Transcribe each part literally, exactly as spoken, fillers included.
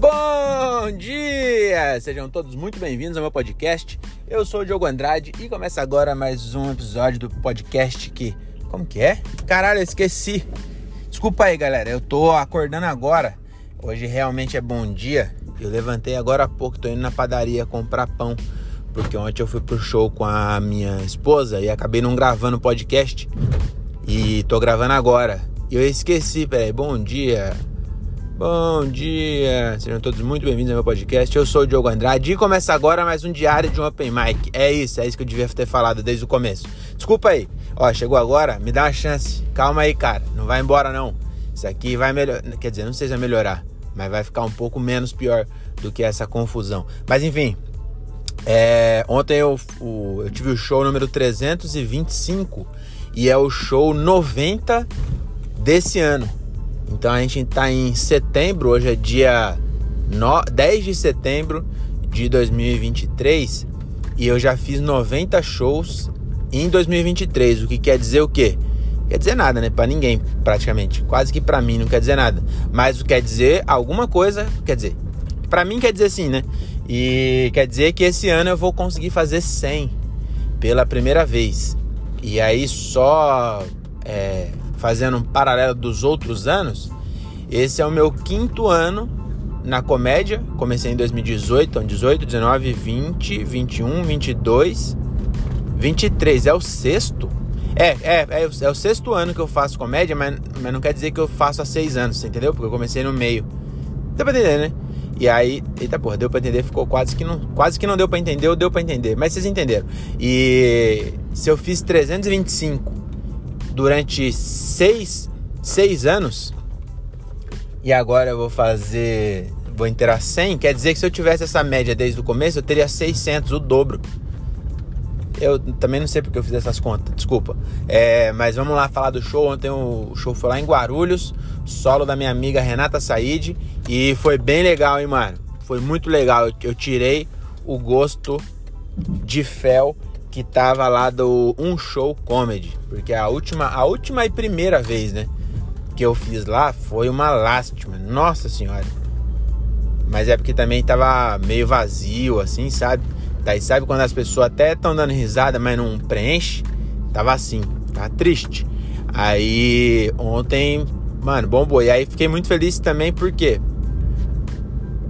Bom dia! Sejam todos muito bem-vindos ao meu podcast. Eu sou o Diogo Andrade e começa agora mais um episódio do podcast que... Como que é? Caralho, eu esqueci. Desculpa aí, galera. Eu tô acordando agora. Hoje realmente é bom dia. Eu levantei agora há pouco, tô indo na padaria comprar pão. Porque ontem eu fui pro show com a minha esposa e acabei não gravando o podcast. E tô gravando agora. E eu esqueci, peraí. Bom dia... Bom dia, sejam todos muito bem-vindos ao meu podcast, eu sou o Diogo Andrade e começa agora mais um diário de um open mic. É isso, é isso que eu devia ter falado desde o começo. Desculpa aí, ó, chegou agora, me dá uma chance, calma aí, cara, não vai embora não. Isso aqui vai melhorar, quer dizer, não sei se vai melhorar, mas vai ficar um pouco menos pior do que essa confusão. Mas enfim, é... ontem eu, o... eu tive o show número trezentos e vinte e cinco e é o show noventa desse ano. Então a gente tá em setembro, hoje é dia dez de setembro de dois mil e vinte e três e eu já fiz noventa shows em dois mil e vinte e três, o que quer dizer o quê? Quer dizer nada, né? Pra ninguém, praticamente. Quase que pra mim não quer dizer nada. Mas o quer dizer alguma coisa, quer dizer, pra mim quer dizer sim, né? E quer dizer que esse ano eu vou conseguir fazer cem pela primeira vez. E aí só... é... fazendo um paralelo dos outros anos, esse é o meu quinto ano na comédia. Comecei em dois mil e dezoito, então dezoito, dezenove, vinte, vinte e um, vinte e dois, vinte e três. É o sexto? É, é, é, é o sexto ano que eu faço comédia, mas, mas não quer dizer que eu faço há seis anos, entendeu? Porque eu comecei no meio. Deu pra entender, né? E aí, eita porra, deu pra entender, ficou quase que não, quase que não deu pra entender, ou deu pra entender, mas vocês entenderam. E se eu fiz trezentos e vinte e cinco durante seis, seis anos, e agora eu vou fazer, vou inteirar cem, quer dizer que se eu tivesse essa média desde o começo, eu teria seiscentos, o dobro. Eu também não sei porque eu fiz essas contas, desculpa. É, mas vamos lá falar do show. Ontem o show foi lá em Guarulhos, solo da minha amiga Renata Said, e foi bem legal, hein, mano? Foi muito legal, eu, eu tirei o gosto de fel que tava lá do Um Show Comedy, porque a última, a última e primeira vez, né, que eu fiz lá foi uma lástima, nossa senhora. Mas é porque também tava meio vazio, assim, sabe? Daí sabe quando as pessoas até estão dando risada, mas não preenche? Tava assim, tava triste. Aí ontem, mano, bombou. E aí fiquei muito feliz também porque,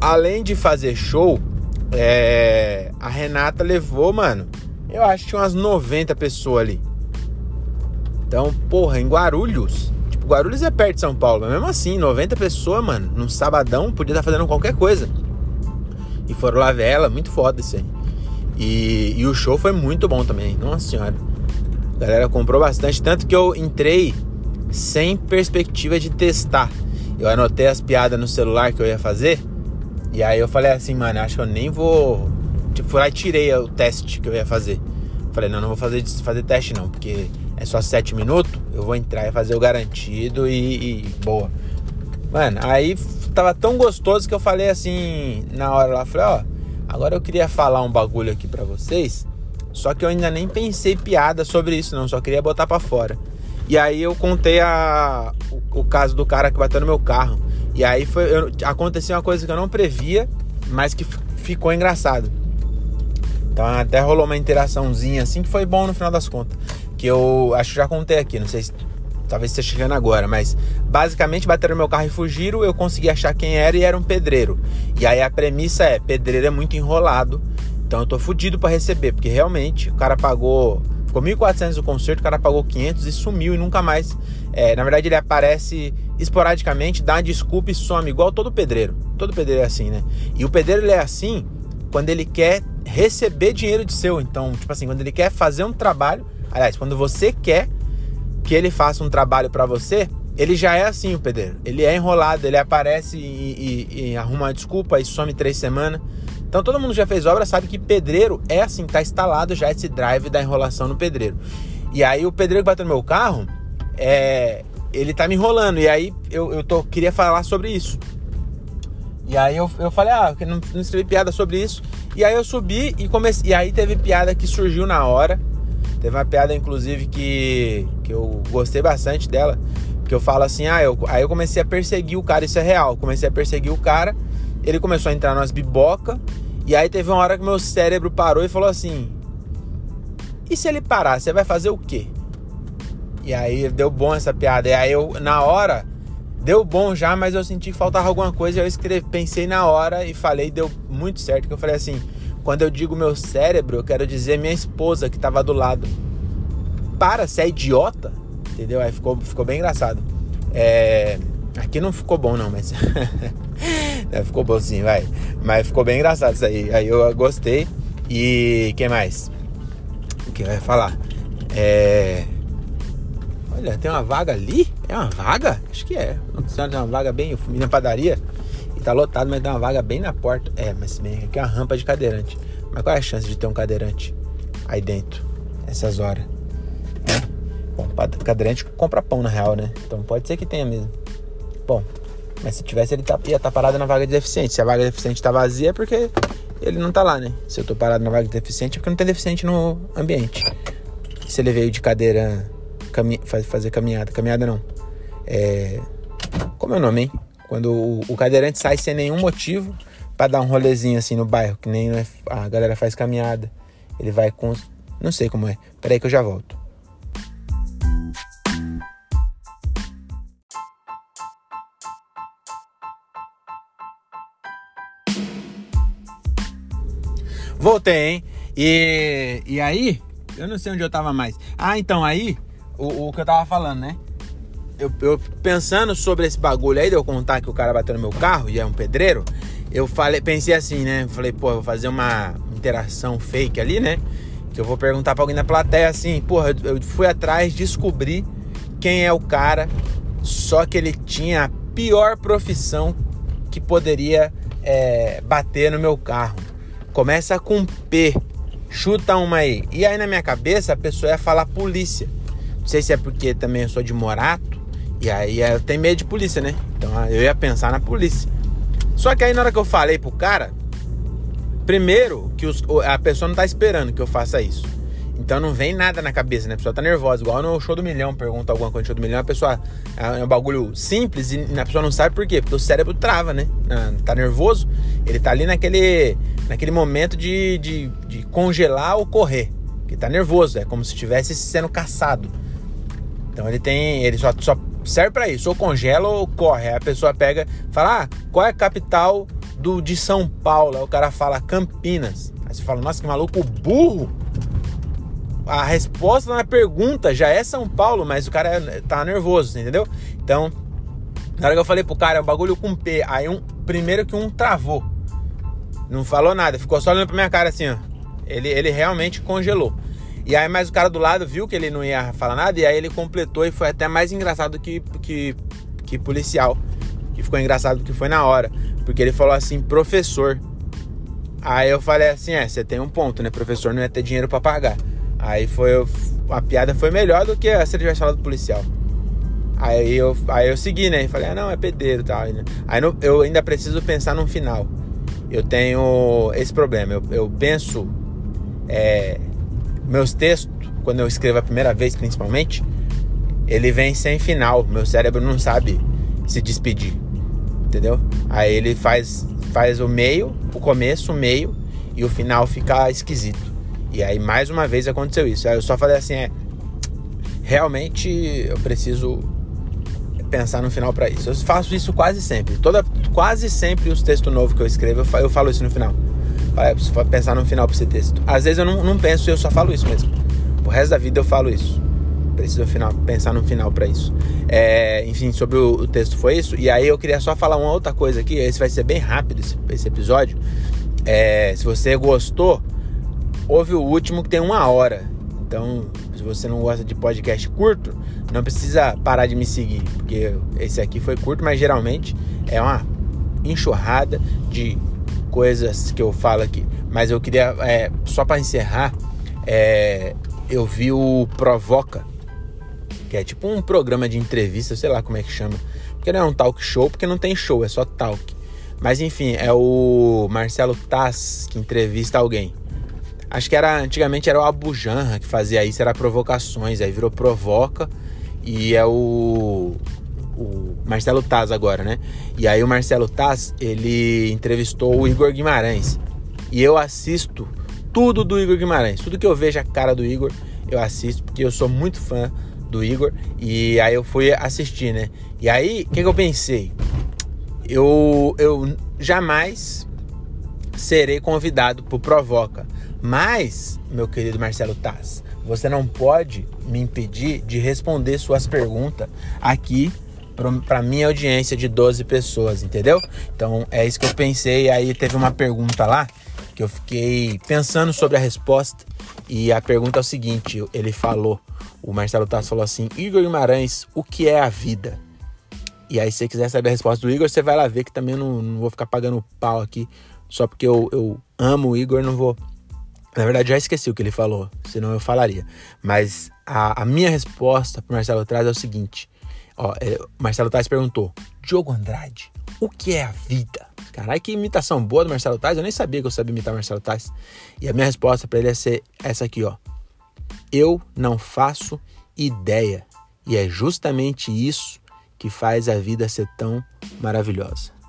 além de fazer show, é, a Renata levou, mano, eu acho que tinha umas noventa pessoas ali. Então, porra, em Guarulhos. Tipo, Guarulhos é perto de São Paulo. Mas mesmo assim, noventa pessoas, mano. Num sabadão, podia estar fazendo qualquer coisa. E foram lá ver ela. Muito foda isso aí. E, e o show foi muito bom também. Nossa senhora. A galera comprou bastante. Tanto que eu entrei sem perspectiva de testar. Eu anotei as piadas no celular que eu ia fazer. E aí eu falei assim, mano, acho que eu nem vou... Tipo, fui lá e tirei o teste que eu ia fazer. Falei, não, não vou fazer, fazer teste não, porque é só sete minutos. Eu vou entrar e fazer o garantido e, e boa. Mano, aí tava tão gostoso que eu falei assim, na hora lá, falei, ó, agora eu queria falar um bagulho aqui pra vocês, só que eu ainda nem pensei piada sobre isso não, só queria botar pra fora. E aí eu contei a, o, o caso do cara que bateu no meu carro. E aí foi, eu, aconteceu uma coisa que eu não previa, mas que f- ficou engraçado. Então até rolou uma interaçãozinha assim que foi bom no final das contas. Que eu acho que já contei aqui, não sei se talvez esteja chegando agora, mas basicamente bateram no meu carro e fugiram, eu consegui achar quem era e era um pedreiro. E aí a premissa é, pedreiro é muito enrolado, então eu tô fudido pra receber, porque realmente o cara pagou, ficou mil e quatrocentos o concerto, o cara pagou quinhentos e sumiu e nunca mais. É, na verdade ele aparece esporadicamente, dá uma desculpa e some, igual todo pedreiro. Todo pedreiro é assim, né? E o pedreiro ele é assim quando ele quer receber dinheiro de seu. Então, tipo assim, quando ele quer fazer um trabalho, aliás, quando você quer que ele faça um trabalho pra você, ele já é assim, o pedreiro. Ele é enrolado, ele aparece e, e, e arruma uma desculpa e some três semanas. Então, todo mundo já fez obra, sabe que pedreiro é assim, tá instalado já esse drive da enrolação no pedreiro. E aí, o pedreiro que bateu no meu carro, é, ele tá me enrolando. E aí, eu, eu tô, queria falar sobre isso. E aí eu, eu falei, ah, não, não escrevi piada sobre isso. E aí eu subi e comecei. E aí teve piada que surgiu na hora. Teve uma piada, inclusive, que, que eu gostei bastante dela. Porque eu falo assim, ah, eu, aí eu comecei a perseguir o cara, isso é real. Comecei a perseguir o cara. ele começou a entrar nas bibocas, e aí teve uma hora que meu cérebro parou e falou assim: e se ele parar, você vai fazer o quê? E aí deu bom essa piada. E aí eu, na hora, deu bom já, mas eu senti que faltava alguma coisa. E eu escrevi, pensei na hora e falei, deu muito certo. Que eu falei assim: quando eu digo meu cérebro, eu quero dizer minha esposa que tava do lado. Para, você é idiota? Entendeu? Aí ficou, ficou bem engraçado. É... Aqui não ficou bom não, mas... Ficou bom sim, vai. Mas ficou bem engraçado isso aí. Aí eu gostei. E... Quem mais? O que eu ia falar? É... Olha, tem uma vaga ali? É uma vaga? Acho que é. Não sei, tem uma vaga bem... Eu fui na padaria e tá lotado, mas tem uma vaga bem na porta. É, mas bem, aqui é uma rampa de cadeirante. Mas qual é a chance de ter um cadeirante aí dentro, essas horas? Bom, cadeirante compra pão na real, né? Então pode ser que tenha mesmo. Bom, mas se tivesse, ele tá, ia estar tá parado na vaga de deficiente. Se a vaga de deficiente tá vazia é porque ele não tá lá, né? Se eu tô parado na vaga de deficiente é porque não tem deficiente no ambiente. Se ele veio de cadeira... Caminha, fazer caminhada, caminhada não é, como é o nome, hein? Quando o, o cadeirante sai sem nenhum motivo pra dar um rolezinho assim no bairro, que nem a galera faz caminhada, ele vai com, não sei como é, peraí que eu já volto. Voltei, hein? E, e aí, eu não sei onde eu tava mais. Ah, então aí O, o que eu tava falando, né? Eu, eu pensando sobre esse bagulho aí, de eu contar que o cara bateu no meu carro e é um pedreiro, eu falei, pensei assim, né? Falei, pô, eu vou fazer uma interação fake ali, né? Que eu vou perguntar pra alguém da plateia assim, porra, eu, eu fui atrás, descobri quem é o cara, só que ele tinha a pior profissão que poderia é, bater no meu carro. Começa com P, chuta uma aí. E aí na minha cabeça a pessoa ia falar polícia. Não sei se é porque também eu sou de Morato, e aí eu tenho medo de polícia, né? Então eu ia pensar na polícia. Só que aí na hora que eu falei pro cara, primeiro que os, a pessoa não tá esperando que eu faça isso, então não vem nada na cabeça, né? A pessoa tá nervosa, igual no Show do Milhão. Pergunta alguma coisa no Show do Milhão, a pessoa é um bagulho simples e a pessoa não sabe por quê, porque o cérebro trava, né? Tá nervoso, ele tá ali naquele, naquele momento de, de, de congelar ou correr, porque tá nervoso, é como se estivesse sendo caçado. Então ele tem, ele só, só serve pra isso, ou congela ou corre. Aí a pessoa pega, fala, ah, qual é a capital do, de São Paulo? Aí o cara fala, Campinas. Aí você fala, nossa, que maluco burro. A resposta na pergunta já é São Paulo, mas o cara tá nervoso, entendeu? Então, na hora que eu falei pro cara, é um bagulho com P. Aí um, primeiro que um travou, não falou nada, ficou só olhando pra minha cara assim, ó. Ele, ele realmente congelou. E aí, mas o cara do lado viu que ele não ia falar nada, e aí ele completou, e foi até mais engraçado que, que, que policial. Que ficou engraçado que foi na hora, porque ele falou assim, professor. Aí eu falei assim, é, você tem um ponto, né? Professor não ia ter dinheiro pra pagar. Aí foi, a piada foi melhor do que se ele tivesse falado policial. Aí eu, aí eu segui, né? E falei, ah, não, é pedreiro e tal. Aí não, eu ainda preciso pensar num final. Eu tenho esse problema, eu, eu penso... É, meus textos, quando eu escrevo a primeira vez principalmente, ele vem sem final. Meu cérebro não sabe se despedir, entendeu? Aí ele faz, faz o meio, o começo, o meio, e o final fica esquisito. E aí mais uma vez aconteceu isso. Aí eu só falei assim, é, realmente eu preciso pensar no final pra isso. Eu faço isso quase sempre. Toda, quase sempre os textos novos que eu escrevo, eu falo, eu falo isso no final. Se for pensar no final pra esse texto. Às vezes eu não, não penso, eu só falo isso mesmo. O resto da vida eu falo isso. Preciso final, pensar no final pra isso. É, enfim, sobre o, o texto foi isso. E aí eu queria só falar uma outra coisa aqui. Esse vai ser bem rápido, esse, esse episódio. É, se você gostou, ouve o último que tem uma hora. Então, se você não gosta de podcast curto, não precisa parar de me seguir. Porque esse aqui foi curto, mas geralmente é uma enxurrada de... coisas que eu falo aqui. Mas eu queria, é, só pra encerrar, é, eu vi o Provoca, que é tipo um programa de entrevista, sei lá como é que chama, porque não é um talk show, porque não tem show, é só talk. Mas enfim, é o Marcelo Tas que entrevista alguém. Acho que era, antigamente era o Abujanra que fazia isso, era provocações, aí virou Provoca, e é o o Marcelo Tas agora, né? E aí o Marcelo Tas, ele entrevistou o Igor Guimarães. E eu assisto tudo do Igor Guimarães. Tudo que eu vejo a cara do Igor, eu assisto, porque eu sou muito fã do Igor. E aí eu fui assistir, né? E aí, o que, que eu pensei? Eu, eu jamais serei convidado pro Provoca. Mas, meu querido Marcelo Tas, você não pode me impedir de responder suas perguntas aqui para minha audiência de doze pessoas, entendeu? Então, é isso que eu pensei. Aí teve uma pergunta lá que eu fiquei pensando sobre a resposta. E a pergunta é o seguinte, ele falou, o Marcelo Tas falou assim, Igor Guimarães, o que é a vida? E aí, se você quiser saber a resposta do Igor, você vai lá ver, que também eu não, não vou ficar pagando pau aqui. Só porque eu, eu amo o Igor, não vou... Na verdade, já esqueci o que ele falou, senão eu falaria. Mas a, a minha resposta pro Marcelo Tas é o seguinte. Ó, é, o Marcelo Tas perguntou, Diogo Andrade, o que é a vida? Caralho, que imitação boa do Marcelo Tas. Eu nem sabia que eu sabia imitar o Marcelo Tas. E a minha resposta para ele é ser essa aqui, ó. Eu não faço ideia. E é justamente isso que faz a vida ser tão maravilhosa.